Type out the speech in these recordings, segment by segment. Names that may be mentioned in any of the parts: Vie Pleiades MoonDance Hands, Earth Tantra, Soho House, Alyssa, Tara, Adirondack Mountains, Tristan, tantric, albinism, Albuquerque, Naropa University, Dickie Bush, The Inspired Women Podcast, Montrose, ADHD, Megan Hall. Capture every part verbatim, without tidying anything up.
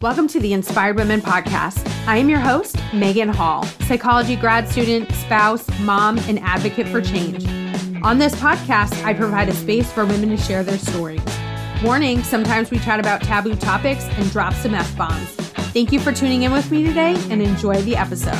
Welcome to the Inspired Women Podcast. I am your host, Megan Hall, psychology grad student, spouse, mom, and advocate for change. On this podcast, I provide a space for women to share their stories. Warning, sometimes we chat about taboo topics and drop some F-bombs. Thank you for tuning in with me today and enjoy the episode.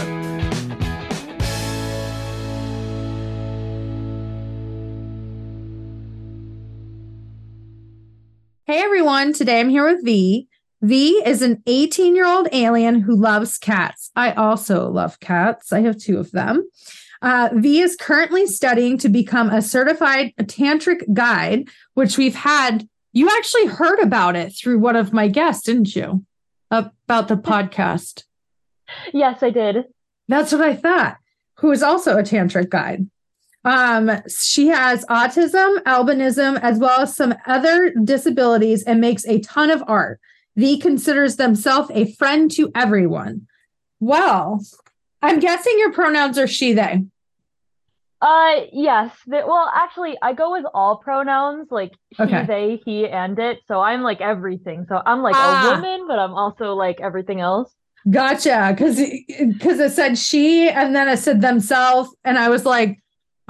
Hey everyone, today I'm here with Vie. Vie is an eighteen-year-old alien who loves cats. I also love cats. I have two of them. Uh, Vie is currently studying to become a certified tantric guide, which we've had. You actually heard about it through one of my guests, didn't you? About the podcast. Yes, I did. That's what I thought. Who is also a tantric guide. Um, she has autism, albinism, as well as some other disabilities and makes a ton of art. Vie considers themselves a friend to everyone. Well, I'm guessing your pronouns are she, they. Uh, yes. They, well, actually, I go with all pronouns, like she, okay. They, he, and it. So I'm like everything. So I'm like ah. a woman, but I'm also like everything else. Gotcha. Because because it said she, and then it said themselves, and I was like,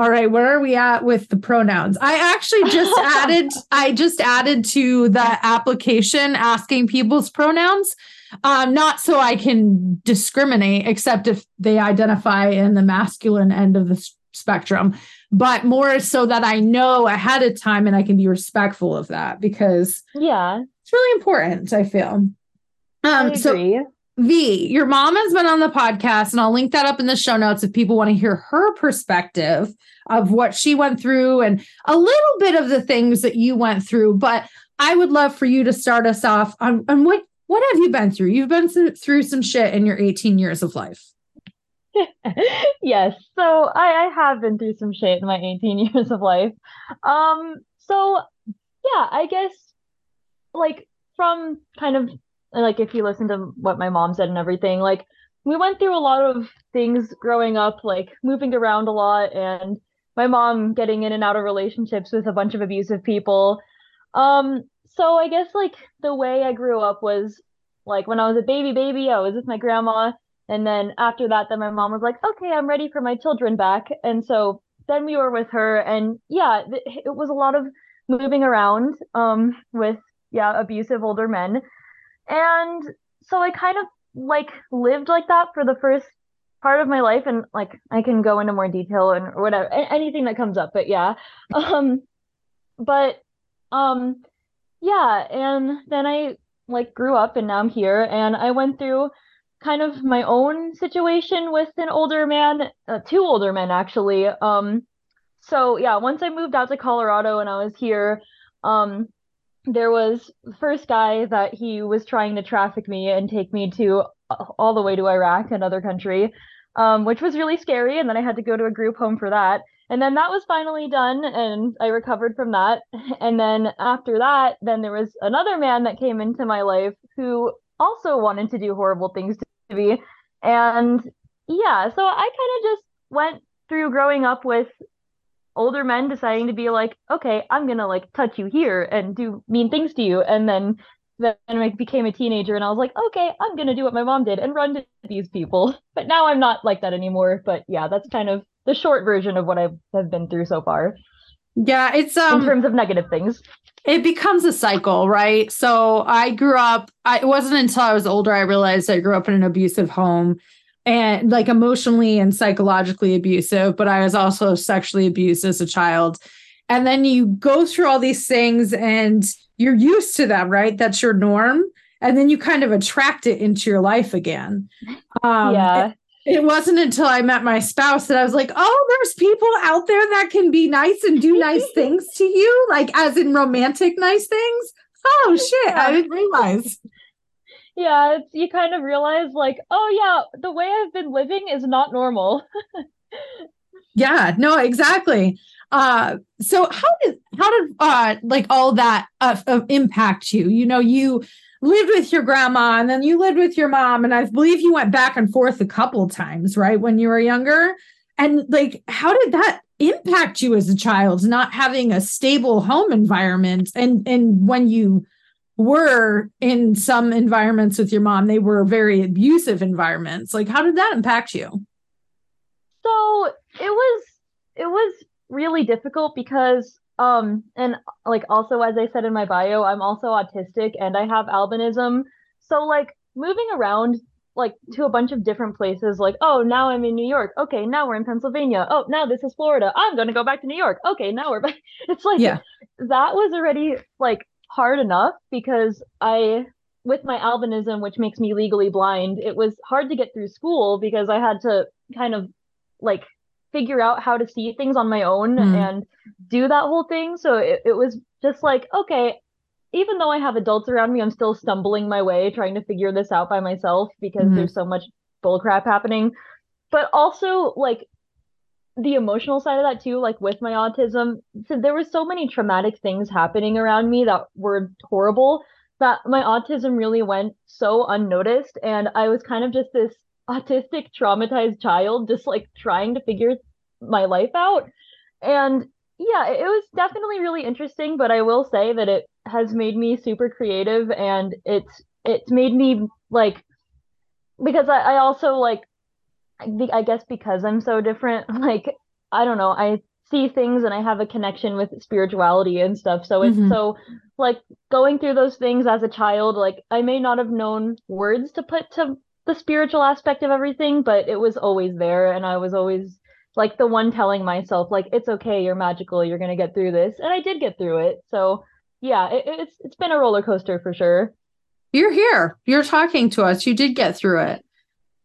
all right, where are we at with the pronouns? I actually just added, I just added to the application asking people's pronouns, um, not so I can discriminate, except if they identify in the masculine end of the s- spectrum, but more so that I know ahead of time and I can be respectful of that because yeah, it's really important, I feel. Um, I agree. So, Vie, your mom has been on the podcast, and I'll link that up in the show notes if people want to hear her perspective of what she went through and a little bit of the things that you went through. But I would love for you to start us off on, on what, what have you been through? You've been through some shit in your eighteen years of life. Yes. So I, I have been through some shit in my eighteen years of life. Um. So yeah, I guess like from kind of like if you listen to what my mom said and everything, like we went through a lot of things growing up, like moving around a lot and my mom getting in and out of relationships with a bunch of abusive people. Um, so I guess like the way I grew up was like when I was a baby baby, I was with my grandma. And then after that, then my mom was like, okay, I'm ready for my children back. And so then we were with her and yeah, it was a lot of moving around um, with, yeah, abusive older men. And so I kind of like lived like that for the first part of my life. And like, I can go into more detail and whatever, anything that comes up, but yeah. Um, but um, yeah. And then I like grew up and now I'm here and I went through kind of my own situation with an older man, uh, two older men actually. Um, so yeah, once I moved out to Colorado and I was here, um, there was the first guy that he was trying to traffic me and take me to all the way to Iraq, another country, um, which was really scary. And then I had to go to a group home for that. And then that was finally done. And I recovered from that. And then after that, then there was another man that came into my life who also wanted to do horrible things to me. And yeah, so I kind of just went through growing up with older men deciding to be like, okay, I'm going to like touch you here and do mean things to you. And then, then I became a teenager and I was like, okay, I'm going to do what my mom did and run to these people. But now I'm not like that anymore. But yeah, that's kind of the short version of what I have been through so far. Yeah. It's um, in terms of negative things. It becomes a cycle, right? So I grew up, I, it wasn't until I was older, I realized I grew up in an abusive home. And like emotionally and psychologically abusive, but I was also sexually abused as a child. And then you go through all these things and you're used to them, right? That's your norm. And then you kind of attract it into your life again. Um, yeah. It, it wasn't until I met my spouse that I was like, oh, there's people out there that can be nice and do nice things to you, like as in romantic nice things. Oh, shit. I didn't realize. Yeah, it's, you kind of realize like, oh yeah, the way I've been living is not normal. Yeah, no, exactly. Uh, so how did how did uh, like all that uh, uh, impact you? You know, you lived with your grandma and then you lived with your mom, and I believe you went back and forth a couple times, right, when you were younger. And like, how did that impact you as a child? Not having a stable home environment, and and when you were in some environments with your mom, they were very abusive environments. Like, how did that impact you? So it was, it was really difficult because, um, and like, also, as I said in my bio, I'm also autistic and I have albinism. So like moving around, like to a bunch of different places, like, oh, now I'm in New York. Okay. Now we're in Pennsylvania. Oh, now this is Florida. I'm going to go back to New York. Okay. Now we're back. It's like, yeah. That was already like hard enough because I, with my albinism, which makes me legally blind, it was hard to get through school because I had to kind of like figure out how to see things on my own mm. and do that whole thing. So it, it was just like, okay, even though I have adults around me, I'm still stumbling my way trying to figure this out by myself because mm-hmm. there's so much bullcrap happening. But also like the emotional side of that too, like with my autism, so there were so many traumatic things happening around me that were horrible that my autism really went so unnoticed. And I was kind of just this autistic, traumatized child, just like trying to figure my life out. And yeah, it was definitely really interesting, but I will say that it has made me super creative and it's, it's made me like, because I, I also like, I guess because I'm so different, like, I don't know, I see things and I have a connection with spirituality and stuff. So it's mm-hmm. so like going through those things as a child, like I may not have known words to put to the spiritual aspect of everything, but it was always there. And I was always like the one telling myself, like, it's okay, you're magical, you're going to get through this. And I did get through it. So yeah, it, it's it's been a roller coaster for sure. You're here. You're talking to us. You did get through it.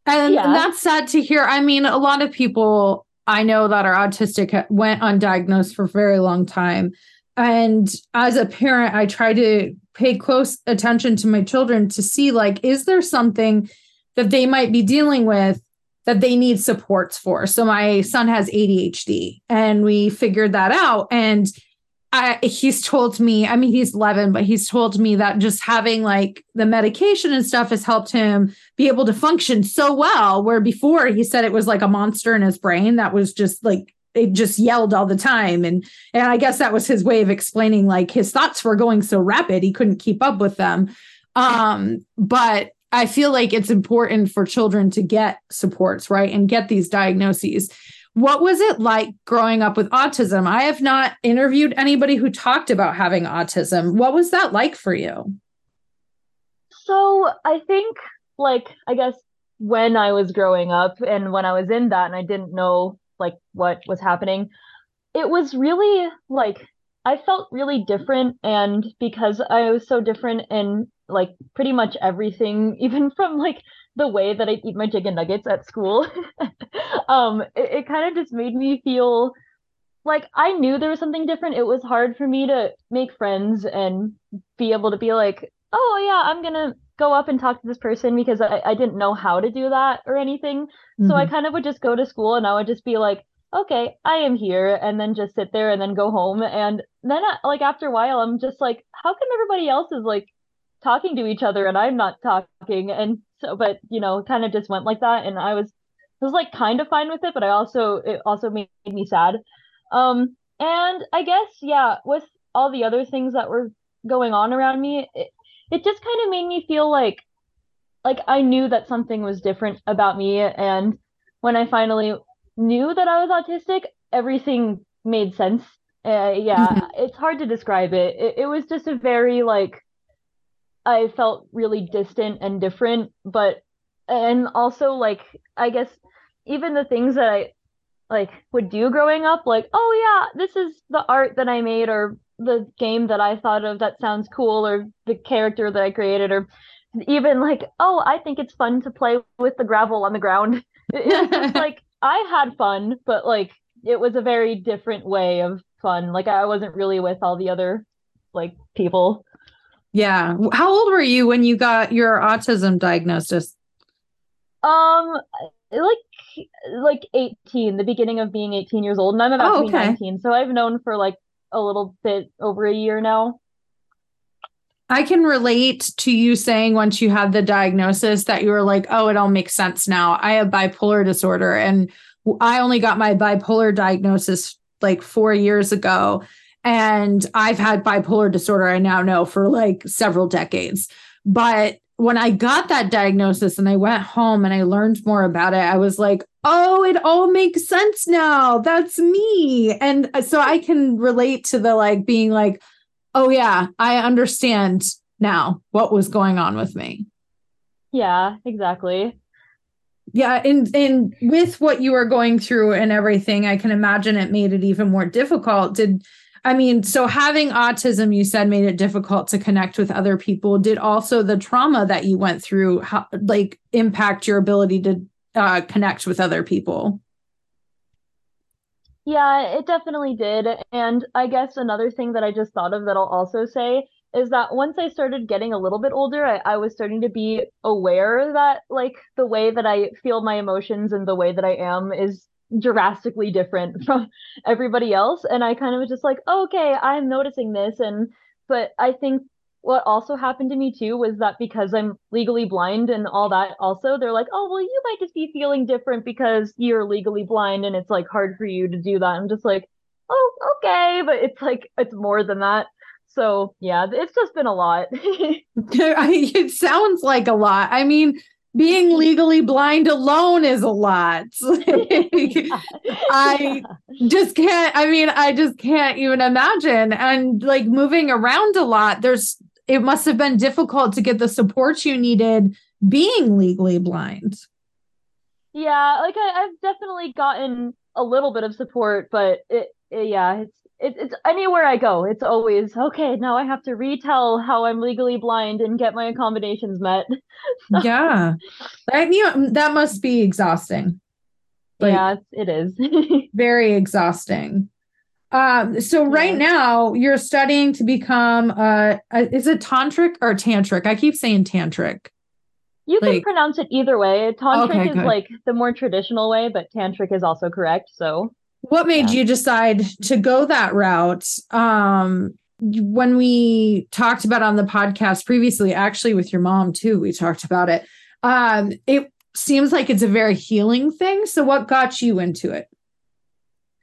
And yeah. That's sad to hear. I mean, a lot of people I know that are autistic went undiagnosed for a very long time. And as a parent, I try to pay close attention to my children to see, like, is there something that they might be dealing with that they need supports for? So my son has A D H D and we figured that out. And I, he's told me, I mean, he's eleven, but he's told me that just having like the medication and stuff has helped him be able to function so well, where before he said it was like a monster in his brain that was just like, it just yelled all the time. And, and I guess that was his way of explaining like his thoughts were going so rapid, he couldn't keep up with them. Um, but I feel like it's important for children to get supports, right? And get these diagnoses. What was it like growing up with autism? I have not interviewed anybody who talked about having autism. What was that like for you? So I think like, I guess when I was growing up and when I was in that and I didn't know like what was happening, it was really like, I felt really different. And because I was so different in like pretty much everything, even from like the way that I eat my chicken nuggets at school, um, it, it kind of just made me feel like I knew there was something different. It was hard for me to make friends and be able to be like, oh yeah, I'm going to go up and talk to this person, because I, I didn't know how to do that or anything. Mm-hmm. So I kind of would just go to school and I would just be like, okay, I am here, and then just sit there and then go home. And then I, like after a while, I'm just like, how come everybody else is like talking to each other and I'm not talking? And so, but you know, kind of just went like that. And I was, I was like kind of fine with it, but I also, it also made me sad. Um, and I guess, yeah, with all the other things that were going on around me, it, it just kind of made me feel like, like I knew that something was different about me. And when I finally knew that I was autistic, everything made sense. Uh, yeah, mm-hmm. It's hard to describe it. it. It was just a very like, I felt really distant and different, but, and also like, I guess even the things that I like would do growing up, like, oh yeah, this is the art that I made, or the game that I thought of that sounds cool, or the character that I created, or even like, oh, I think it's fun to play with the gravel on the ground. It's just like, I had fun, but like, it was a very different way of fun. Like I wasn't really with all the other like people. Yeah. How old were you when you got your autism diagnosis? Um, like, like eighteen, the beginning of being eighteen years old, and I'm about oh, to be okay. nineteen. So I've known for like a little bit over a year now. I can relate to you saying once you had the diagnosis that you were like, oh, it all makes sense now. I have bipolar disorder, and I only got my bipolar diagnosis like four years ago. And I've had bipolar disorder, I now know, for like several decades. But when I got that diagnosis and I went home and I learned more about it, I was like, oh, it all makes sense now. That's me. And so I can relate to the like being like, oh, yeah, I understand now what was going on with me. Yeah, exactly. Yeah. And, and with what you were going through and everything, I can imagine it made it even more difficult. Did I mean, so having autism, you said, made it difficult to connect with other people. Did also the trauma that you went through, how, like, impact your ability to uh, connect with other people? Yeah, it definitely did. And I guess another thing that I just thought of that I'll also say is that once I started getting a little bit older, I, I was starting to be aware that, like, the way that I feel my emotions and the way that I am is drastically different from everybody else. And I kind of was just like, oh, okay, I'm noticing this. And but I think what also happened to me too was that because I'm legally blind and all that, also they're like, oh, well, you might just be feeling different because you're legally blind and it's like hard for you to do that. I'm just like, oh, okay. But it's like, it's more than that. So yeah, it's just been a lot. It sounds like a lot. I mean, being legally blind alone is a lot. Like, yeah. I yeah. just can't, I mean, I just can't even imagine. And like moving around a lot, there's, it must have been difficult to get the support you needed being legally blind. Yeah. Like I, I've definitely gotten a little bit of support, but it, it yeah, it's, It's, it's anywhere I go. It's always, okay, now I have to retell how I'm legally blind and get my accommodations met. Yeah. I mean, that must be exhausting. Like, yeah, it is. Very exhausting. Um, so right yeah. now you're studying to become, uh, a, is it tantric or tantric? I keep saying tantric. You like, can pronounce it either way. Tantric okay, is good. Like the more traditional way, but tantric is also correct. So what made yeah. you decide to go that route? Um, when we talked about on the podcast previously, actually with your mom too, we talked about it. Um, it seems like it's a very healing thing. So what got you into it?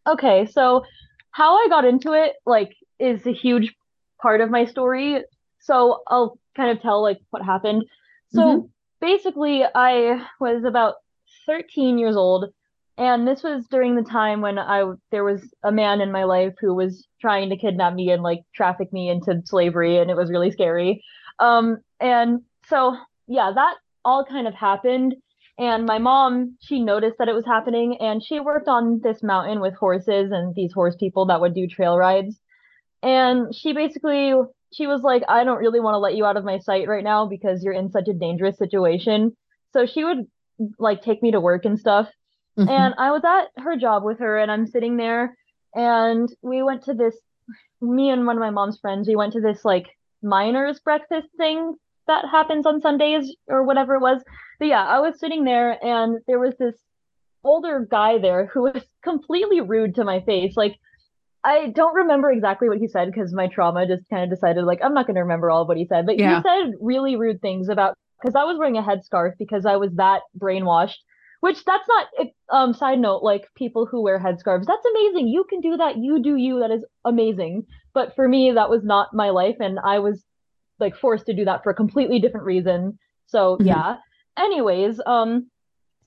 Okay. So how I got into it, like, is a huge part of my story. So I'll kind of tell like what happened. So mm-hmm. basically I was about thirteen years old. And this was during the time when I there was a man in my life who was trying to kidnap me and like traffic me into slavery. And it was really scary. Um, and so, yeah, that all kind of happened. And my mom, she noticed that it was happening. And she worked on this mountain with horses and these horse people that would do trail rides. And she basically, she was like, I don't really want to let you out of my sight right now because you're in such a dangerous situation. So she would like take me to work and stuff. Mm-hmm. And I was at her job with her and I'm sitting there and we went to this, me and one of my mom's friends, we went to this like miners breakfast thing that happens on Sundays or whatever it was. But yeah, I was sitting there and there was this older guy there who was completely rude to my face. Like, I don't remember exactly what he said because my trauma just kind of decided like, I'm not going to remember all of what he said, but yeah. he said really rude things about, because I was wearing a headscarf because I was that brainwashed. Which that's not, um, side note, like people who wear headscarves, that's amazing. You can do that. You do you. That is amazing. But for me, that was not my life. And I was like forced to do that for a completely different reason. So mm-hmm. yeah. Anyways, um,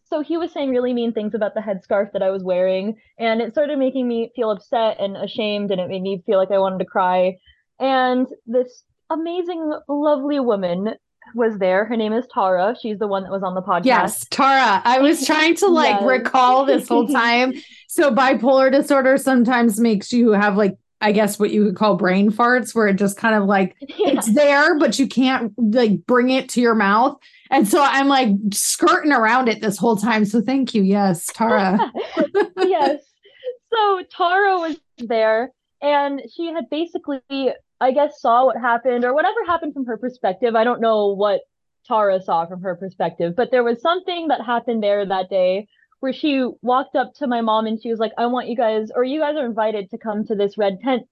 so he was saying really mean things about the headscarf that I was wearing. And it started making me feel upset and ashamed. And it made me feel like I wanted to cry. And this amazing, lovely woman was there. Her name is Tara. She's the one that was on the podcast. Yes, Tara. I was trying to like yes. recall this whole time. So bipolar disorder sometimes makes you have like, I guess what you would call brain farts, where it just kind of like, yeah. it's there, but you can't like bring it to your mouth. And so I'm like skirting around it this whole time. So thank you. Yes, Tara. Yes. So Tara was there and she had basically I guess saw what happened or whatever happened from her perspective. I don't know what Tara saw from her perspective, but there was something that happened there that day where she walked up to my mom and she was like, I want you guys, or you guys are invited to come to this red tent.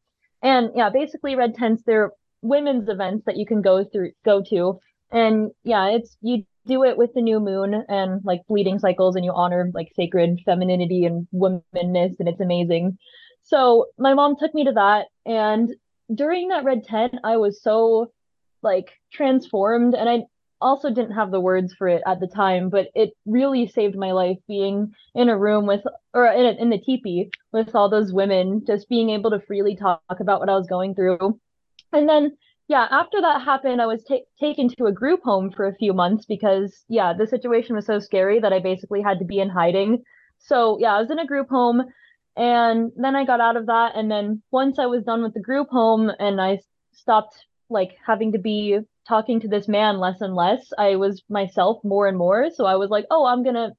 And yeah, basically red tents, they're women's events that you can go through, go to. And yeah, it's, you do it with the new moon and like bleeding cycles and you honor like sacred femininity and womanness. And it's amazing. So my mom took me to that. And during that red tent, I was so like transformed. And I also didn't have the words for it at the time, but it really saved my life, being in a room with, or in, a, in the teepee with all those women, just being able to freely talk about what I was going through. And then, yeah, after that happened, I was t- taken to a group home for a few months because, yeah, the situation was so scary that I basically had to be in hiding. So, yeah, I was in a group home, and then I got out of that. And then once I was done with the group home and I stopped, like, having to be talking to this man less and less, I was myself more and more. So I was like, oh, I'm going to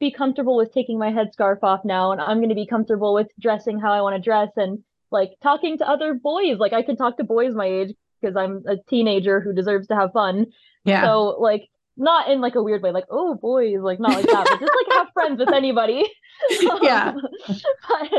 be comfortable with taking my headscarf off now, and I'm going to be comfortable with dressing how I want to dress, and, like, talking to other boys. Like, I can talk to boys my age, because I'm a teenager who deserves to have fun. Yeah. So, like, not in like a weird way, like, oh, boys, like, not like that, but just like have friends with anybody. um, yeah. But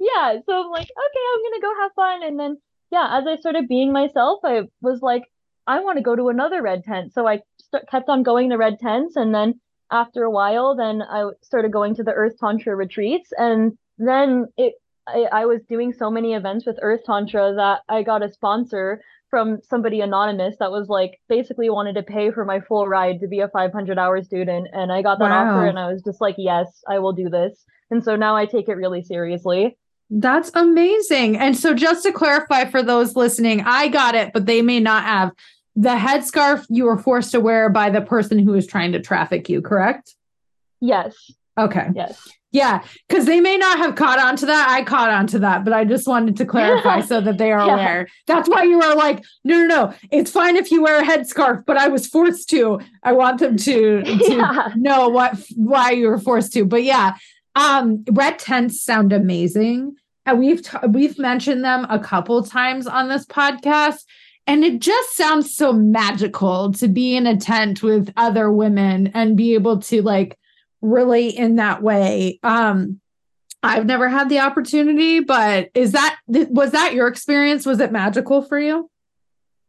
yeah, so I'm like, okay, I'm going to go have fun. And then, yeah, as I started being myself, I was like, I want to go to another red tent. So I st- kept on going to red tents. And then after a while, then I started going to the Earth Tantra retreats. And then it, I, I was doing so many events with Earth Tantra that I got a sponsor from somebody anonymous that was like, basically wanted to pay for my full ride to be a five hundred hour student. And I got that wow. offer, and I was just like, yes, I will do this. And so now I take it really seriously. That's amazing. And so just to clarify for those listening, I got it, but they may not have. The headscarf you were forced to wear by the person who is trying to traffic you, correct? Yes. Okay. Yes. Yeah, because they may not have caught on to that. I caught on to that, but I just wanted to clarify so that they are yeah. aware. That's why you were like, no, no, no, it's fine if you wear a headscarf, but I was forced to. I want them to, to yeah. know what why you were forced to. But yeah, um, red tents sound amazing. And we've t- we've mentioned them a couple times on this podcast. And it just sounds so magical to be in a tent with other women and be able to like, really in that way. Um, I've never had the opportunity, but is that, th- was that your experience? Was it magical for you?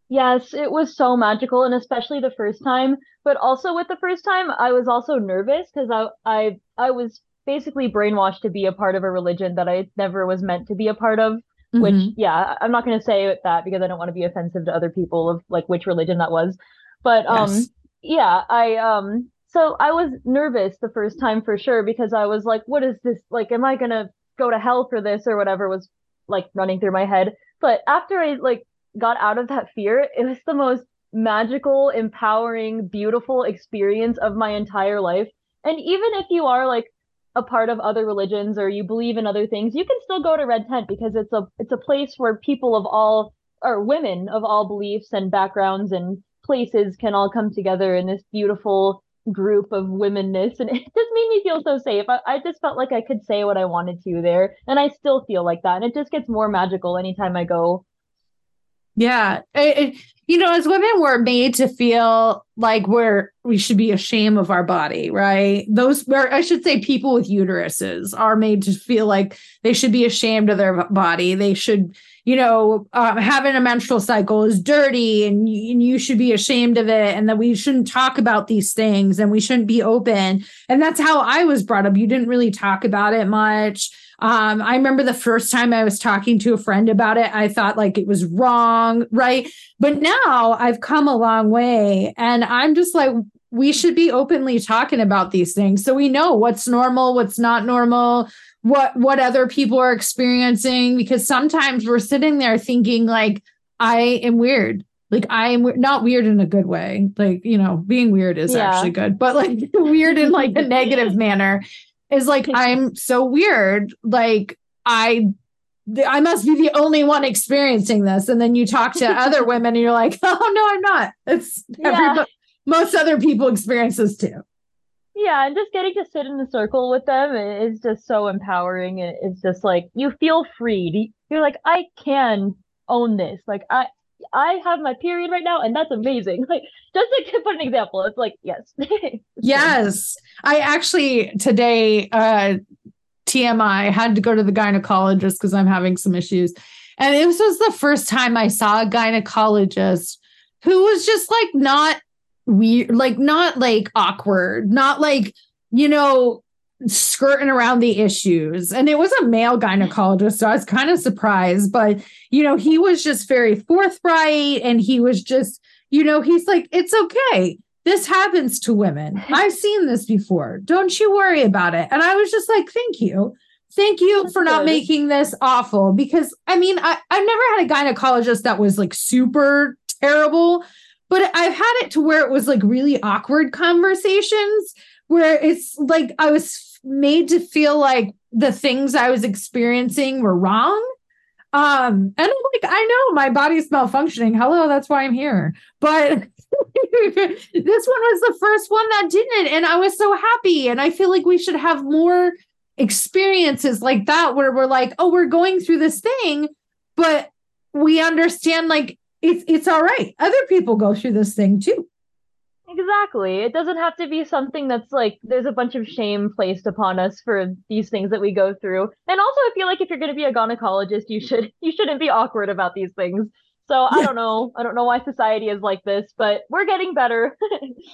Yes, it was so magical. And especially the first time, but also with the first time, I was also nervous because I, I, I was basically brainwashed to be a part of a religion that I never was meant to be a part of, mm-hmm. which, yeah, I'm not going to say that because I don't want to be offensive to other people of like which religion that was, but, um, yes. yeah, I, um, So I was nervous the first time for sure, because I was like, what is this? Like, am I going to go to hell for this or whatever was like running through my head. But after I like got out of that fear, it was the most magical, empowering, beautiful experience of my entire life. And even if you are like a part of other religions or you believe in other things, you can still go to Red Tent because it's a it's a place where people of all or women of all beliefs and backgrounds and places can all come together in this beautiful group of womenness, and it just made me feel so safe. I, I just felt like I could say what I wanted to there, and I still feel like that, and it just gets more magical anytime I go. Yeah, it, it, you know, as women, we're made to feel like we're we should be ashamed of our body, right? Those, or I should say, people with uteruses are made to feel like they should be ashamed of their body. They should, you know, um, having a menstrual cycle is dirty, and you, and you should be ashamed of it, and that we shouldn't talk about these things, and we shouldn't be open. And that's how I was brought up. You didn't really talk about it much. Um, I remember the first time I was talking to a friend about it, I thought like it was wrong, right? But now I've come a long way, and I'm just like, we should be openly talking about these things so we know what's normal, what's not normal, what what other people are experiencing, because sometimes we're sitting there thinking like, I am weird. Like I am we- not weird in a good way. Like, you know, being weird is yeah. actually good, but like weird in like a negative manner is like, I'm so weird. Like I, I must be the only one experiencing this. And then you talk to other women and you're like, oh no, I'm not. It's yeah. most other people experience this too. Yeah, and just getting to sit in the circle with them is just so empowering. It's just like, you feel freed. You're like, I can own this. Like, I I have my period right now, and that's amazing. Like, just to put an example, it's like, yes. Yes. I actually, today, uh, T M I, had to go to the gynecologist because I'm having some issues. And this was the first time I saw a gynecologist who was just like not, weird, like not like awkward, not like, you know, skirting around the issues. And it was a male gynecologist, so I was kind of surprised, but, you know, he was just very forthright, and he was just, you know, he's like, it's okay. This happens to women. I've seen this before. Don't you worry about it. And I was just like, thank you. Thank you for not making this awful, because I mean, I, I've never had a gynecologist that was like super terrible, but I've had it to where it was like really awkward conversations where it's like I was made to feel like the things I was experiencing were wrong. Um, and I'm like, I know my body's malfunctioning. Hello, that's why I'm here. But this one was the first one that didn't. And I was so happy. And I feel like we should have more experiences like that where we're like, oh, we're going through this thing, but we understand like it's it's all right. Other people go through this thing too. Exactly. It doesn't have to be something that's like there's a bunch of shame placed upon us for these things that we go through. And also I feel like if you're going to be a gynecologist, you should you shouldn't be awkward about these things. So I don't know. I don't know why society is like this, but we're getting better.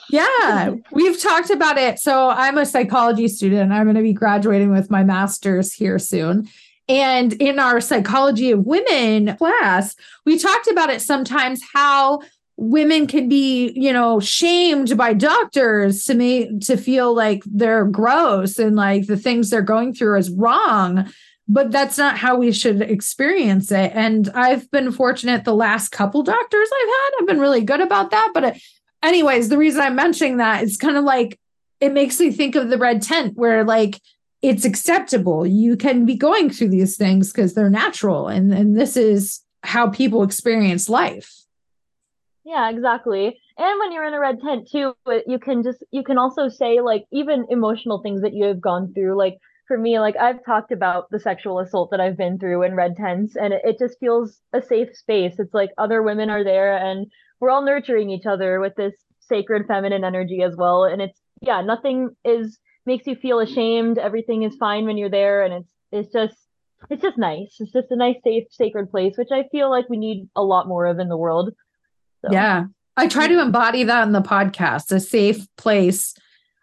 Yeah, we've talked about it. So I'm a psychology student. I'm going to be graduating with my master's here soon. And in our psychology of women class, we talked about it sometimes how women can be, you know, shamed by doctors to make to feel like they're gross and like the things they're going through is wrong. But that's not how we should experience it. And I've been fortunate the last couple doctors I've had, I've been really good about that. But anyways, the reason I'm mentioning that is kind of like, it makes me think of the red tent where like, it's acceptable. You can be going through these things because they're natural. And, and this is how people experience life. Yeah, exactly. And when you're in a red tent too, you can just, you can also say like, even emotional things that you have gone through, like, for me, like I've talked about the sexual assault that I've been through in red tents, and it, it just feels a safe space. It's like other women are there and we're all nurturing each other with this sacred feminine energy as well. And it's, yeah, nothing is makes you feel ashamed. Everything is fine when you're there. And it's, it's just, it's just nice. It's just a nice, safe, sacred place, which I feel like we need a lot more of in the world. So. Yeah. I try to embody that in the podcast, a safe place.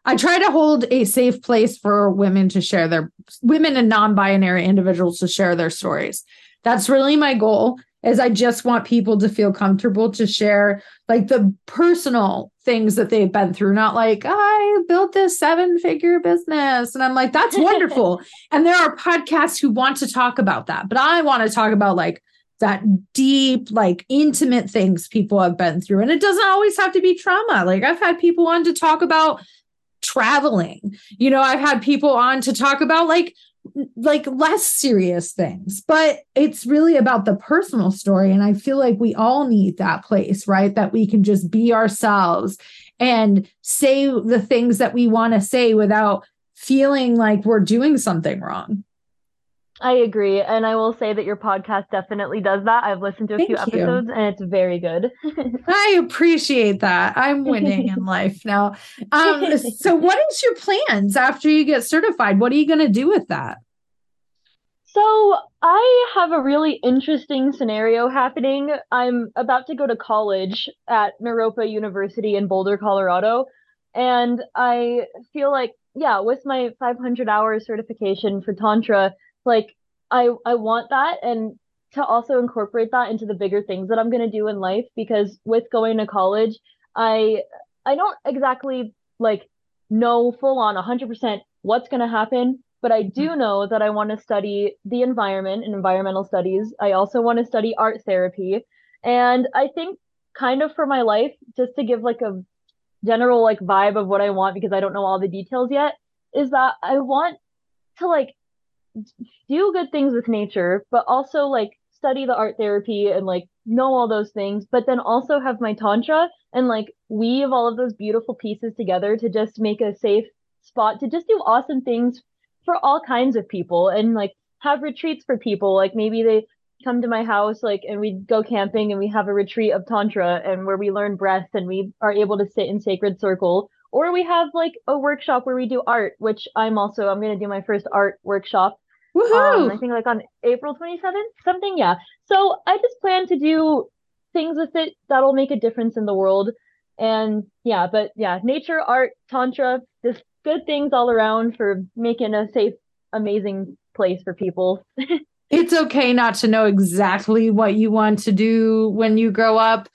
I try to hold a safe place for women to share their women and non-binary individuals to share their stories. That's really my goal is I just want people to feel comfortable to share like the personal things that they've been through. Not like I built this seven figure business and I'm like, that's wonderful. And there are podcasts who want to talk about that, but I want to talk about like that deep, like intimate things people have been through. And it doesn't always have to be trauma. Like I've had people on to talk about traveling. You know, I've had people on to talk about like, like less serious things, but it's really about the personal story. And I feel like we all need that place, right? That we can just be ourselves and say the things that we want to say without feeling like we're doing something wrong. I agree. And I will say that your podcast definitely does that. I've listened to a Thank few episodes you. And it's very good. I appreciate that. I'm winning in life now. Um, so what is your plans after you get certified? What are you going to do with that? So I have a really interesting scenario happening. I'm about to go to college at Naropa University in Boulder, Colorado. And I feel like, yeah, with my five hundred hour certification for Tantra, like I, I want that and to also incorporate that into the bigger things that I'm going to do in life, because with going to college, I, I don't exactly like know full on a hundred percent what's going to happen, but I do know that I want to study the environment and environmental studies. I also want to study art therapy. And I think kind of for my life, just to give like a general like vibe of what I want, because I don't know all the details yet, is that I want to like do good things with nature, but also like study the art therapy and like know all those things, but then also have my Tantra and like weave all of those beautiful pieces together to just make a safe spot to just do awesome things for all kinds of people and like have retreats for people. Like maybe they come to my house, like, and we go camping and we have a retreat of Tantra and where we learn breath and we are able to sit in sacred circle. Or we have like a workshop where we do art, which I'm also, I'm going to do my first art workshop. Um, I think like on April twenty-seventh, something. Yeah. So I just plan to do things with it that'll make a difference in the world. And yeah, but yeah, nature, art, Tantra, this good things all around for making a safe, amazing place for people. It's okay not to know exactly what you want to do when you grow up.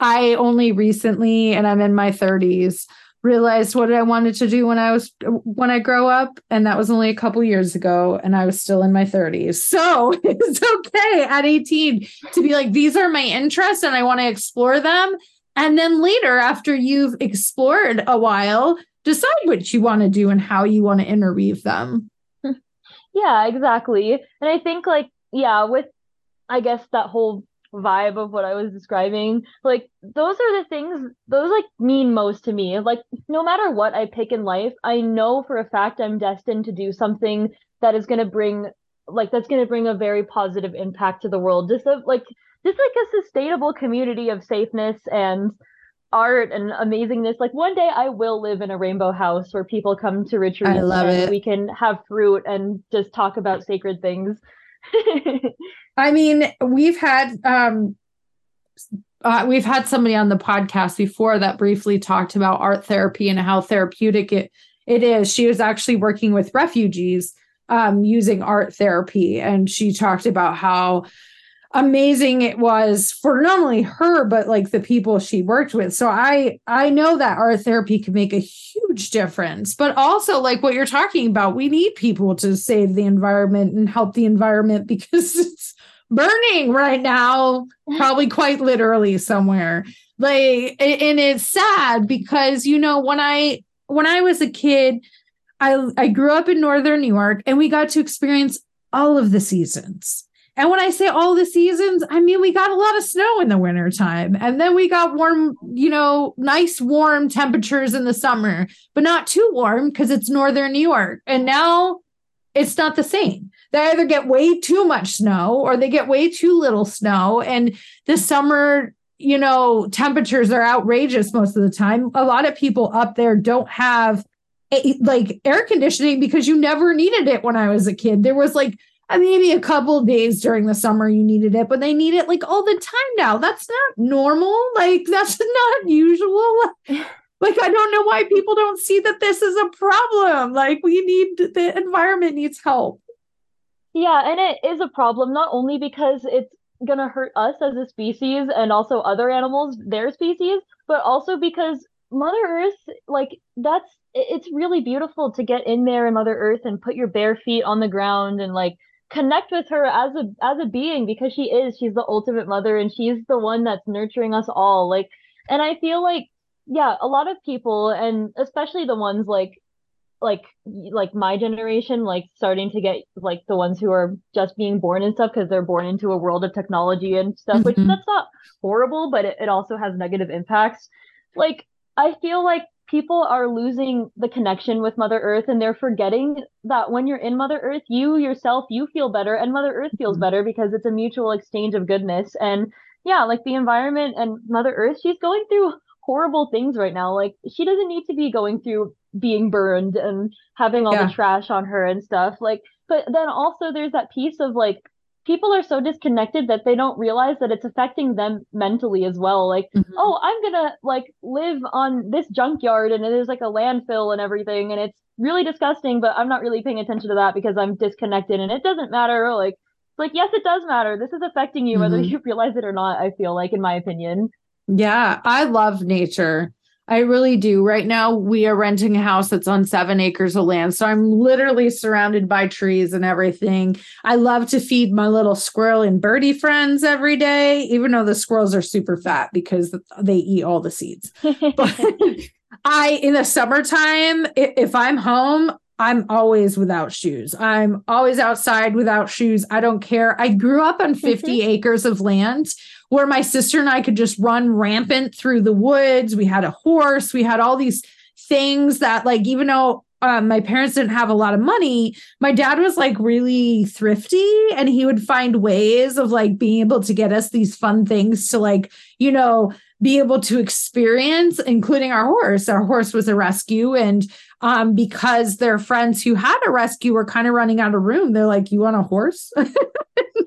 I only recently, and I'm in my thirties, realized what I wanted to do when I was, when I grow up. And that was only a couple years ago, and I was still in my thirties. So it's okay at eighteen to be like, these are my interests and I want to explore them. And then later, after you've explored a while, decide what you want to do and how you want to interweave them. Yeah, exactly. And I think like, yeah, with, I guess that whole vibe of what I was describing, like those are the things, those like mean most to me. Like no matter what I pick in life, I know for a fact I'm destined to do something that is going to bring like, that's going to bring a very positive impact to the world. Just a, like, just like a sustainable community of safeness and art and amazingness. Like one day I will live in a rainbow house where people come to retreat. I love and it. We can have fruit and just talk about sacred things. I mean, we've had um, uh, we've had somebody on the podcast before that briefly talked about art therapy and how therapeutic it, it is. She was actually working with refugees um, using art therapy, and she talked about how amazing it was for not only her but like the people she worked with. So I I know that art therapy can make a huge difference, but also like what you're talking about, we need people to save the environment and help the environment because it's burning right now, probably quite literally somewhere. Like, and it's sad because you know when I when I was a kid, I I grew up in northern New York and we got to experience all of the seasons. And when I say all the seasons, I mean, we got a lot of snow in the wintertime, and then we got warm, you know, nice warm temperatures in the summer, but not too warm because it's northern New York. And now it's not the same. They either get way too much snow or they get way too little snow. And the summer, you know, temperatures are outrageous most of the time. A lot of people up there don't have like air conditioning because you never needed it when I was a kid. There was like, I mean, maybe a couple of days during the summer you needed it, but they need it like all the time now. That's not normal. Like that's not usual. Like, I don't know why people don't see that this is a problem. Like we need, the environment needs help. Yeah. And it is a problem, not only because it's going to hurt us as a species and also other animals, their species, but also because Mother Earth, like that's, it's really beautiful to get in there in Mother Earth and put your bare feet on the ground and like, connect with her as a as a being, because she is she's the ultimate mother and she's the one that's nurturing us all. Like, and I feel like, yeah, a lot of people, and especially the ones like like like my generation, like starting to get like the ones who are just being born and stuff because they're born into a world of technology and stuff, mm-hmm. which that's not horrible, but it, it also has negative impacts. Like I feel like people are losing the connection with Mother Earth, and they're forgetting that when you're in Mother Earth, you yourself, you feel better and Mother Earth feels mm-hmm. better because it's a mutual exchange of goodness. And yeah, like the environment and Mother Earth, she's going through horrible things right now. Like she doesn't need to be going through being burned and having all yeah. the trash on her and stuff. Like, but then also there's that piece of like, people are so disconnected that they don't realize that it's affecting them mentally as well. Like, mm-hmm. oh, I'm going to like live on this junkyard and there's like a landfill and everything. And it's really disgusting, but I'm not really paying attention to that because I'm disconnected and it doesn't matter. Like, it's like, yes, it does matter. This is affecting you, mm-hmm. whether you realize it or not, I feel like, in my opinion. Yeah, I love nature. I really do. Right now, we are renting a house that's on seven acres of land. So I'm literally surrounded by trees and everything. I love to feed my little squirrel and birdie friends every day, even though the squirrels are super fat because they eat all the seeds. But I, in the summertime, if I'm home, I'm always without shoes. I'm always outside without shoes. I don't care. I grew up on fifty mm-hmm. acres of land where my sister and I could just run rampant through the woods. We had a horse. We had all these things that like, even though um, my parents didn't have a lot of money, my dad was like really thrifty and he would find ways of like being able to get us these fun things to like, you know, be able to experience, including our horse. Our horse was a rescue. And um, because their friends who had a rescue were kind of running out of room, they're like, you want a horse?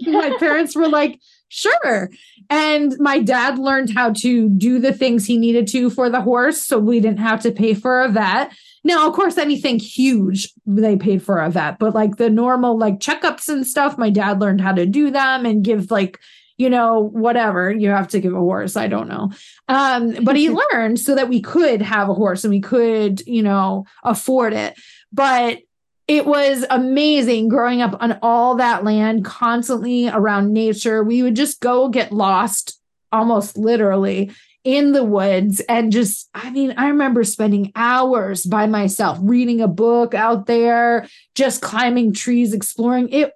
My parents were like, sure. And my dad learned how to do the things he needed to for the horse. So we didn't have to pay for a vet. Now, of course, anything huge, they paid for a vet, but like the normal like checkups and stuff, my dad learned how to do them and give like, you know, whatever, you have to give a horse. I don't know. Um, but he learned so that we could have a horse and we could, you know, afford it. But it was amazing growing up on all that land, constantly around nature. We would just go get lost almost literally in the woods. And just, I mean, I remember spending hours by myself, reading a book out there, just climbing trees, exploring. It,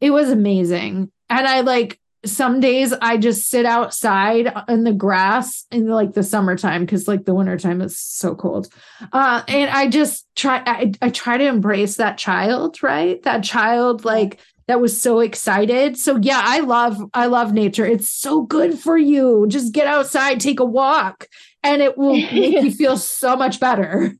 it was amazing. And I like, some days I just sit outside in the grass in like the summertime, because like the wintertime is so cold. Uh, and I just try, I, I try to embrace that child, right? That child, like that was so excited. So yeah, I love, I love nature. It's so good for you. Just get outside, take a walk, and it will make you feel so much better.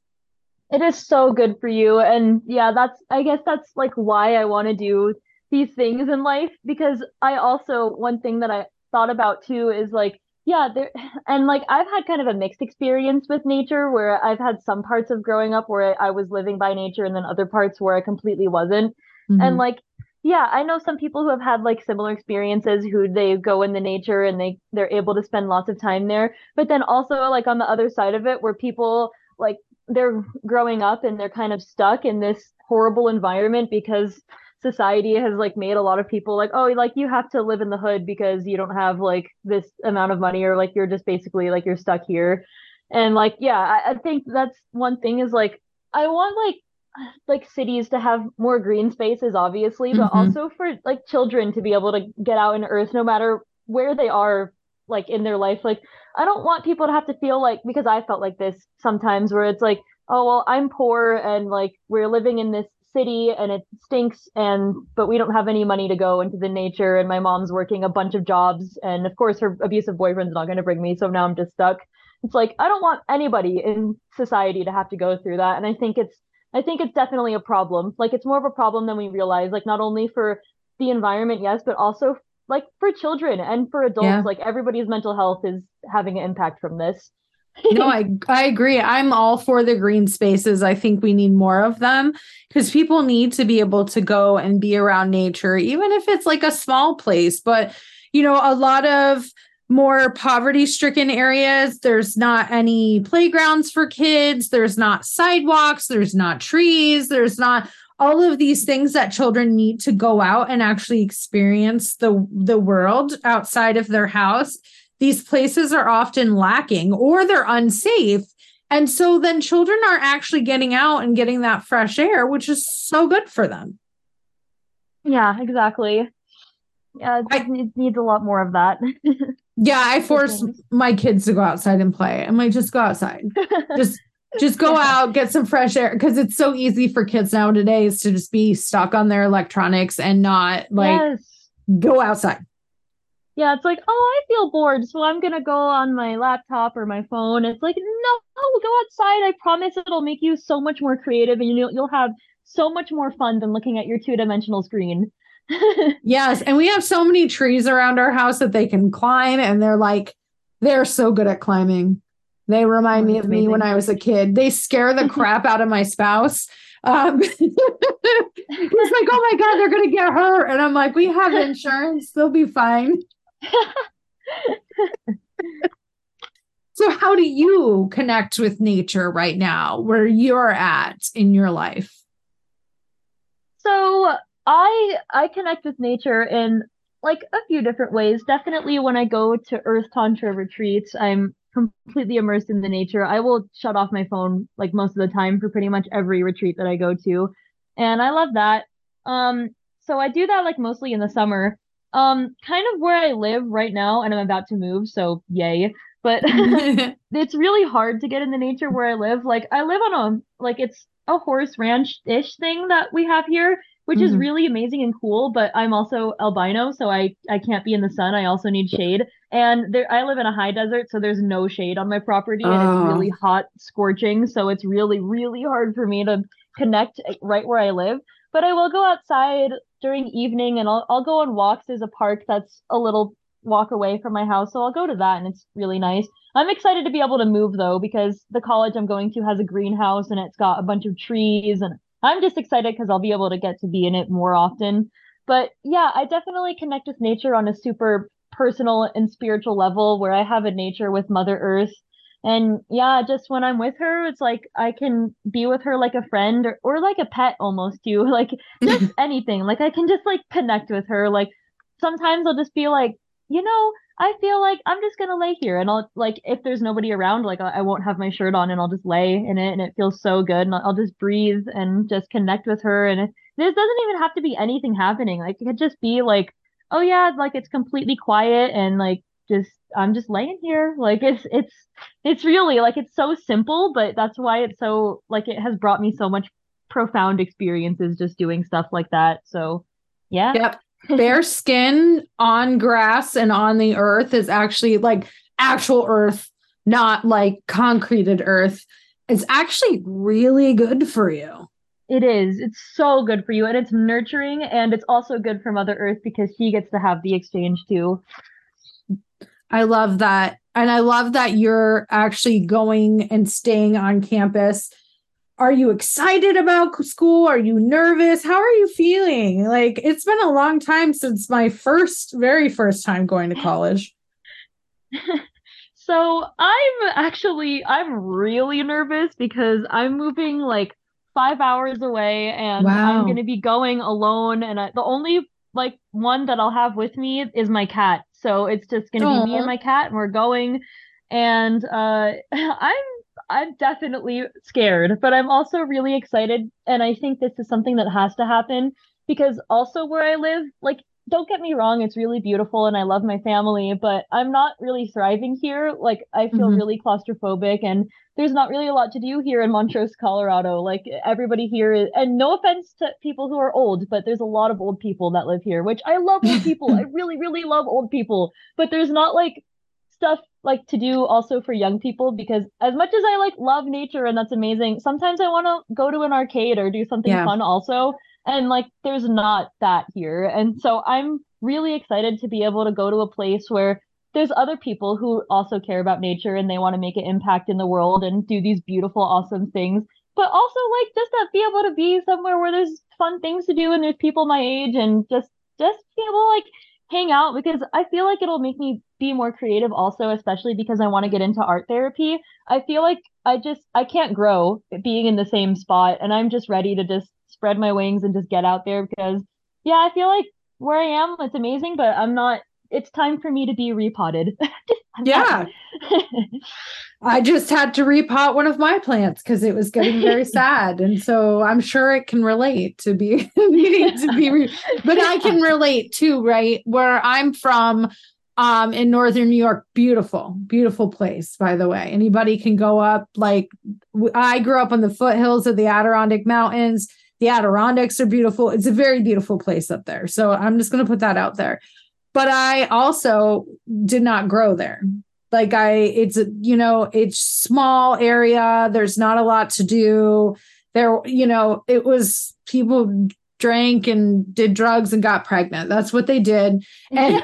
It is so good for you. And yeah, that's, I guess that's like why I want to do these things in life, because I also, one thing that I thought about too is like, yeah, there, and like I've had kind of a mixed experience with nature, where I've had some parts of growing up where I was living by nature, and then other parts where I completely wasn't. Mm-hmm. And like, yeah, I know some people who have had like similar experiences, who they go in the nature and they they're able to spend lots of time there. But then also like on the other side of it, where people like they're growing up and they're kind of stuck in this horrible environment because society has like made a lot of people like, oh, like you have to live in the hood because you don't have like this amount of money, or like you're just basically like you're stuck here. And like, yeah, I, I think that's one thing is like, I want like like cities to have more green spaces, obviously, but mm-hmm. also for like children to be able to get out in earth no matter where they are like in their life. Like, I don't want people to have to feel like, because I felt like this sometimes, where it's like, oh, well, I'm poor and like we're living in this city and it stinks, and but we don't have any money to go into the nature, and my mom's working a bunch of jobs, and of course her abusive boyfriend's not going to bring me, so now I'm just stuck. It's like, I don't want anybody in society to have to go through that. And I think it's I think it's definitely a problem. Like, it's more of a problem than we realize, like not only for the environment, yes, but also like for children and for adults. Yeah. Like everybody's mental health is having an impact from this. No, I, I agree. I'm all for the green spaces. I think we need more of them, because people need to be able to go and be around nature, even if it's like a small place. But, you know, a lot of more poverty stricken areas, there's not any playgrounds for kids. There's not sidewalks. There's not trees. There's not all of these things that children need to go out and actually experience the, the world outside of their house. These places are often lacking, or they're unsafe. And so then children are actually getting out and getting that fresh air, which is so good for them. Yeah, exactly. Yeah, it, I, it needs a lot more of that. Yeah, I force my kids to go outside and play. I'm like, just go outside. Just just go yeah. out, get some fresh air. Because it's so easy for kids nowadays to just be stuck on their electronics and not like yes. go outside. Yeah, it's like, oh, I feel bored, so I'm going to go on my laptop or my phone. It's like, no, go outside. I promise it'll make you so much more creative, and you'll, you'll have so much more fun than looking at your two-dimensional screen. Yes, and we have so many trees around our house that they can climb, and they're like, they're so good at climbing. They remind me of amazing. me when I was a kid. They scare the crap out of my spouse. Um, he's like, oh my God, they're going to get hurt. And I'm like, we have insurance. They'll be fine. So how do you connect with nature right now, where you're at in your life? So I I connect with nature in like a few different ways. Definitely when I go to Earth Tantra retreats, I'm completely immersed in the nature. I will shut off my phone like most of the time for pretty much every retreat that I go to, and I love that. Um, so I do that like mostly in the summer. Um, kind of where I live right now, and I'm about to move, so yay. But it's really hard to get in the nature where I live. Like I live on a, like it's a horse ranch-ish thing that we have here, which mm-hmm. is really amazing and cool. But I'm also albino, so I, I can't be in the sun. I also need shade. And there, I live in a high desert, so there's no shade on my property. Oh. And it's really hot, scorching. So it's really, really hard for me to connect right where I live. But I will go outside during evening, and I'll I'll go on walks. There's a park that's a little walk away from my house, so I'll go to that, and it's really nice. I'm excited to be able to move, though, because the college I'm going to has a greenhouse, and it's got a bunch of trees, and I'm just excited because I'll be able to get to be in it more often. But yeah, I definitely connect with nature on a super personal and spiritual level, where I have a nature with Mother Earth. And yeah, just when I'm with her, it's like I can be with her like a friend, or, or like a pet almost too, like just anything. Like I can just like connect with her. Like sometimes I'll just be like, you know, I feel like I'm just going to lay here. And I'll like, if there's nobody around, like I won't have my shirt on and I'll just lay in it. And it feels so good. And I'll just breathe and just connect with her. And it, it doesn't even have to be anything happening. Like it could just be like, oh yeah, like it's completely quiet. And like, just I'm just laying here. Like it's it's it's really like it's so simple, but that's why it's so like it has brought me so much profound experiences just doing stuff like that. So yeah. Yep. Bare skin on grass and on the earth is actually like actual earth, not like concreted earth. It's actually really good for you. It is. It's so good for you, and it's nurturing, and it's also good for Mother Earth because she gets to have the exchange too. I love that. And I love that you're actually going and staying on campus. Are you excited about school? Are you nervous? How are you feeling? Like, it's been a long time since my first, very first time going to college. So I'm actually, I'm really nervous because I'm moving like five hours away, and wow. I'm going to be going alone. And I, the only like one that I'll have with me is my cat. So it's just going to be me and my cat, and we're going, and uh, I'm I'm definitely scared, but I'm also really excited. And I think this is something that has to happen because also where I live, like, don't get me wrong, it's really beautiful and I love my family, but I'm not really thriving here. Like I feel mm-hmm. really claustrophobic, and there's not really a lot to do here in Montrose, Colorado. Like everybody here is, and no offense to people who are old, but there's a lot of old people that live here, which I love old people. I really, really love old people, but there's not like stuff like to do also for young people, because as much as I like love nature and that's amazing, sometimes I want to go to an arcade or do something yeah. fun also. And like, there's not that here. And so I'm really excited to be able to go to a place where there's other people who also care about nature and they want to make an impact in the world and do these beautiful, awesome things. But also like just to be able to be somewhere where there's fun things to do and there's people my age, and just, just be able to like hang out, because I feel like it'll make me be more creative also, especially because I want to get into art therapy. I feel like I just, I can't grow being in the same spot, and I'm just ready to just spread my wings and just get out there, because yeah, I feel like where I am, it's amazing, but I'm not, it's time for me to be repotted. Yeah. I just had to repot one of my plants because it was getting very sad. And so I'm sure it can relate to be needing to be, re- but I can relate too, right? Where I'm from, Um, in Northern New York, beautiful, beautiful place, by the way. Anybody can go up. Like I grew up on the foothills of the Adirondack Mountains. The Adirondacks are beautiful. It's a very beautiful place up there. So I'm just going to put that out there. But I also did not grow there. Like I, it's, you know, it's small area. There's not a lot to do there. You know, it was people drank and did drugs and got pregnant. That's what they did. And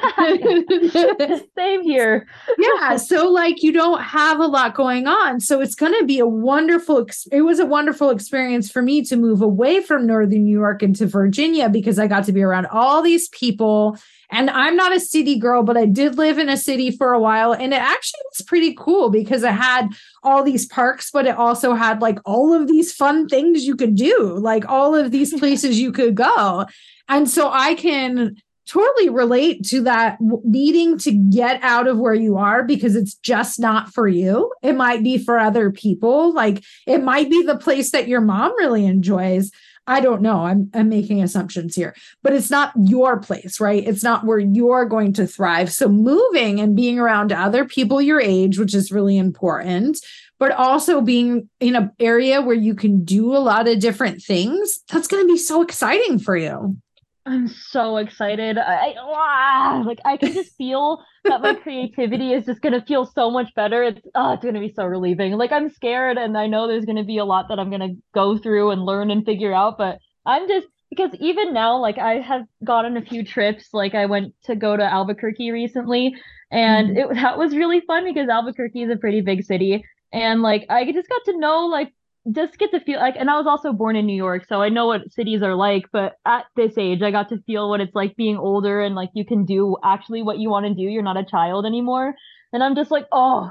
yeah. Same here. Yeah. So like, you don't have a lot going on. So it's going to be a wonderful, ex- it was a wonderful experience for me to move away from Northern New York into Virginia, because I got to be around all these people. And I'm not a city girl, but I did live in a city for a while. And it actually was pretty cool because it had all these parks, but it also had like all of these fun things you could do, like all of these places you could go. And so I can totally relate to that needing to get out of where you are, because it's just not for you. It might be for other people. Like it might be the place that your mom really enjoys. I don't know. I'm I'm making assumptions here, but it's not your place, right? It's not where you're going to thrive. So moving and being around other people your age, which is really important, but also being in an area where you can do a lot of different things, that's going to be so exciting for you. I'm so excited. I, ah, like I can just feel that my creativity is just going to feel so much better. It's, oh, it's going to be so relieving. Like I'm scared, and I know there's going to be a lot that I'm going to go through and learn and figure out, but I'm just because even now, like I have gone on a few trips, like I went to go to Albuquerque recently, and it that was really fun because Albuquerque is a pretty big city, and like I just got to know, like just get to feel like, and I was also born in New York, so I know what cities are like, but at this age I got to feel what it's like being older, and like you can do actually what you want to do. You're not a child anymore. And I'm just like, oh,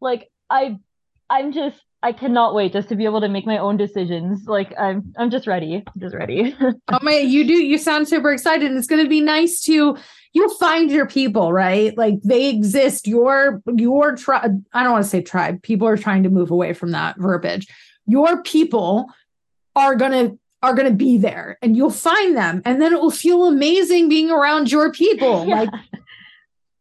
like I I'm just I cannot wait just to be able to make my own decisions. Like I'm, I'm just ready, I'm just ready. Oh my, you do, you sound super excited. It's going to be nice to, you'll find your people, right? Like they exist, your, your tribe. I don't want to say tribe. People are trying to move away from that verbiage. Your people are going to, are going to be there, and you'll find them. And then it will feel amazing being around your people. Yeah. Like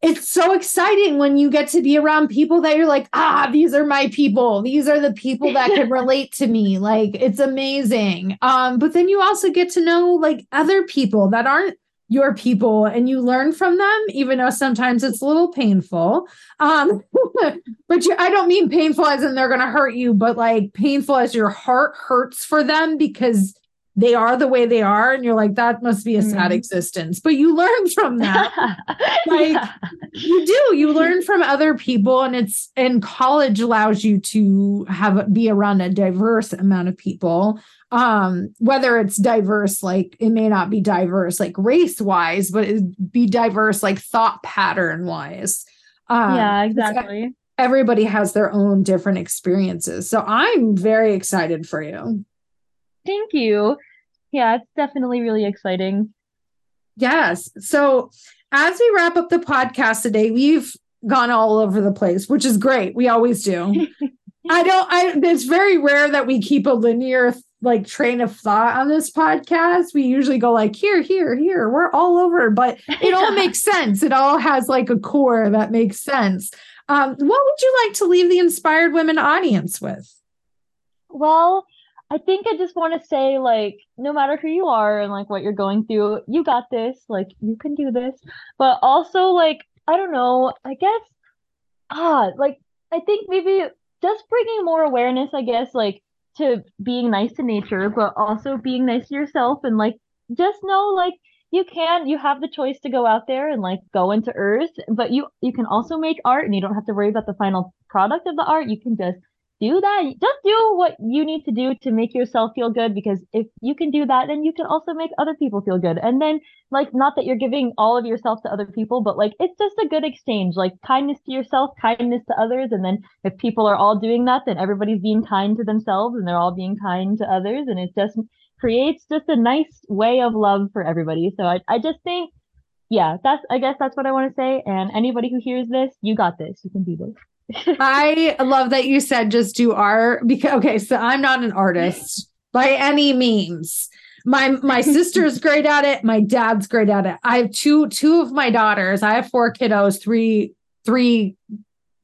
it's so exciting when you get to be around people that you're like, ah, these are my people. These are the people that can relate to me. Like, it's amazing. Um, but then you also get to know like other people that aren't your people, and you learn from them, even though sometimes it's a little painful. Um, but you, I don't mean painful as in they're going to hurt you, but like painful as your heart hurts for them because they are the way they are. And you're like, that must be a sad mm. existence, but you learn from that. Like yeah. you do, you learn from other people, and it's, and college allows you to have, be around a diverse amount of people. Um, whether it's diverse, like it may not be diverse, like race wise, but it'd be diverse, like thought pattern wise. Um, yeah, exactly. Everybody has their own different experiences. So I'm very excited for you. Thank you. Yeah, it's definitely really exciting. Yes. So as we wrap up the podcast today, we've gone all over the place, which is great. We always do. I don't, I, it's very rare that we keep a linear like train of thought on this podcast. We usually go like here, here, here, we're all over, but it all makes sense. It all has like a core that makes sense. Um, what would you like to leave the Inspired Women audience with? Well, I think I just want to say, like, no matter who you are and like what you're going through, you got this, like you can do this. But also, like, I don't know, I guess, ah, like, I think maybe just bringing more awareness, I guess, like to being nice to nature, but also being nice to yourself. And like, just know, like, you can, you have the choice to go out there and like go into earth, but you, you can also make art, and you don't have to worry about the final product of the art. You can just do that. Just do what you need to do to make yourself feel good, because if you can do that, then you can also make other people feel good. And then, like, not that you're giving all of yourself to other people, but like it's just a good exchange, like kindness to yourself, kindness to others. And then if people are all doing that, then everybody's being kind to themselves and they're all being kind to others, and it just creates just a nice way of love for everybody. So I, I just think, yeah, that's, I guess that's what I want to say. And anybody who hears this, you got this, you can do this. I love that you said just do art, because okay, so I'm not an artist by any means. My my sister's great at it, my dad's great at it. I have two two of my daughters. I have four kiddos, three three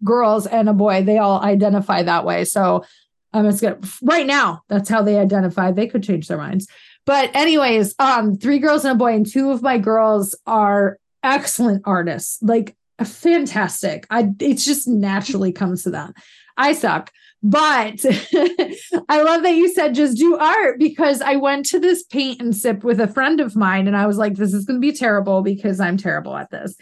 girls and a boy. They all identify that way. So I'm just gonna right now, that's how they identify. They could change their minds. But anyways, um, three girls and a boy, and two of my girls are excellent artists. Like fantastic. I, it just naturally comes to that. I suck, but I love that you said just do art, because I went to this paint and sip with a friend of mine, and I was like, this is going to be terrible because I'm terrible at this,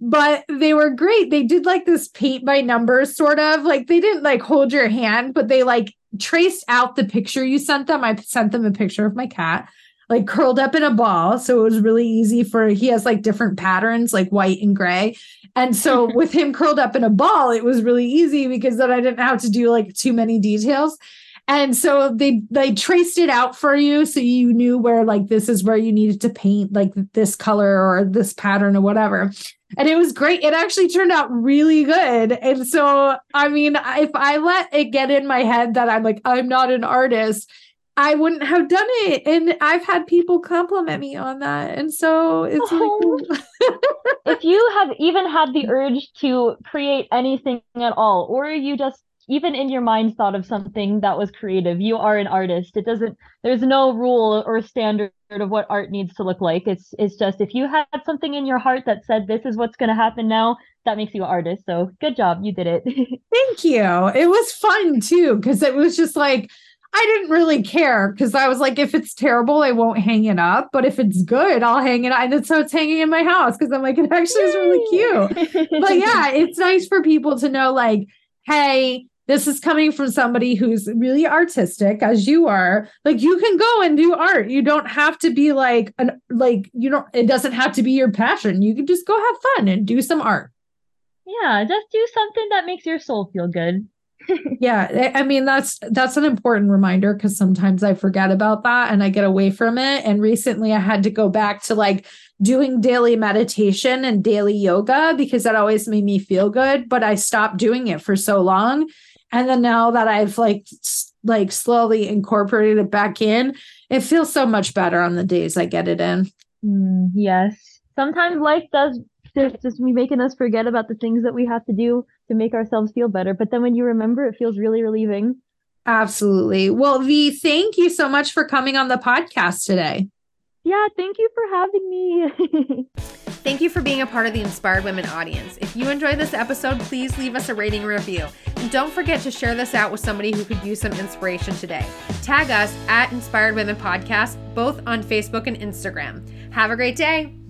but they were great. They did like this paint by numbers, sort of like, they didn't like hold your hand, but they like traced out the picture you sent them. I sent them a picture of my cat, like curled up in a ball. So it was really easy for, he has like different patterns, like white and gray. And so with him curled up in a ball, it was really easy because then I didn't have to do like too many details. And so they, they traced it out for you. So you knew where, like, this is where you needed to paint like this color or this pattern or whatever. And it was great. It actually turned out really good. And so, I mean, if I let it get in my head that I'm like, I'm not an artist, I wouldn't have done it. And I've had people compliment me on that. And so it's oh. really cool. If you have even had the urge to create anything at all, or you just even in your mind thought of something that was creative, you are an artist. It doesn't, there's no rule or standard of what art needs to look like. It's, it's just, if you had something in your heart that said, this is what's going to happen now, that makes you an artist. So good job. You did it. Thank you. It was fun too, because it was just like, I didn't really care because I was like, if it's terrible, I won't hang it up. But if it's good, I'll hang it up. And so it's hanging in my house because I'm like, it actually Yay. Is really cute. But yeah, it's nice for people to know like, hey, this is coming from somebody who's really artistic as you are. Like you can go and do art. You don't have to be like, an like, you don't, it doesn't have to be your passion. You can just go have fun and do some art. Yeah. Just do something that makes your soul feel good. Yeah, I mean, that's that's an important reminder because sometimes I forget about that and I get away from it. And recently I had to go back to like doing daily meditation and daily yoga because that always made me feel good. But I stopped doing it for so long. And then now that I've like like slowly incorporated it back in, it feels so much better on the days I get it in. Mm, yes. Sometimes life does It's just me making us forget about the things that we have to do to make ourselves feel better. But then when you remember, it feels really relieving. Absolutely. Well, Vie, thank you so much for coming on the podcast today. Yeah, thank you for having me. Thank you for being a part of the Inspired Women audience. If you enjoyed this episode, please leave us a rating and review. And don't forget to share this out with somebody who could use some inspiration today. Tag us at Inspired Women Podcast, both on Facebook and Instagram. Have a great day.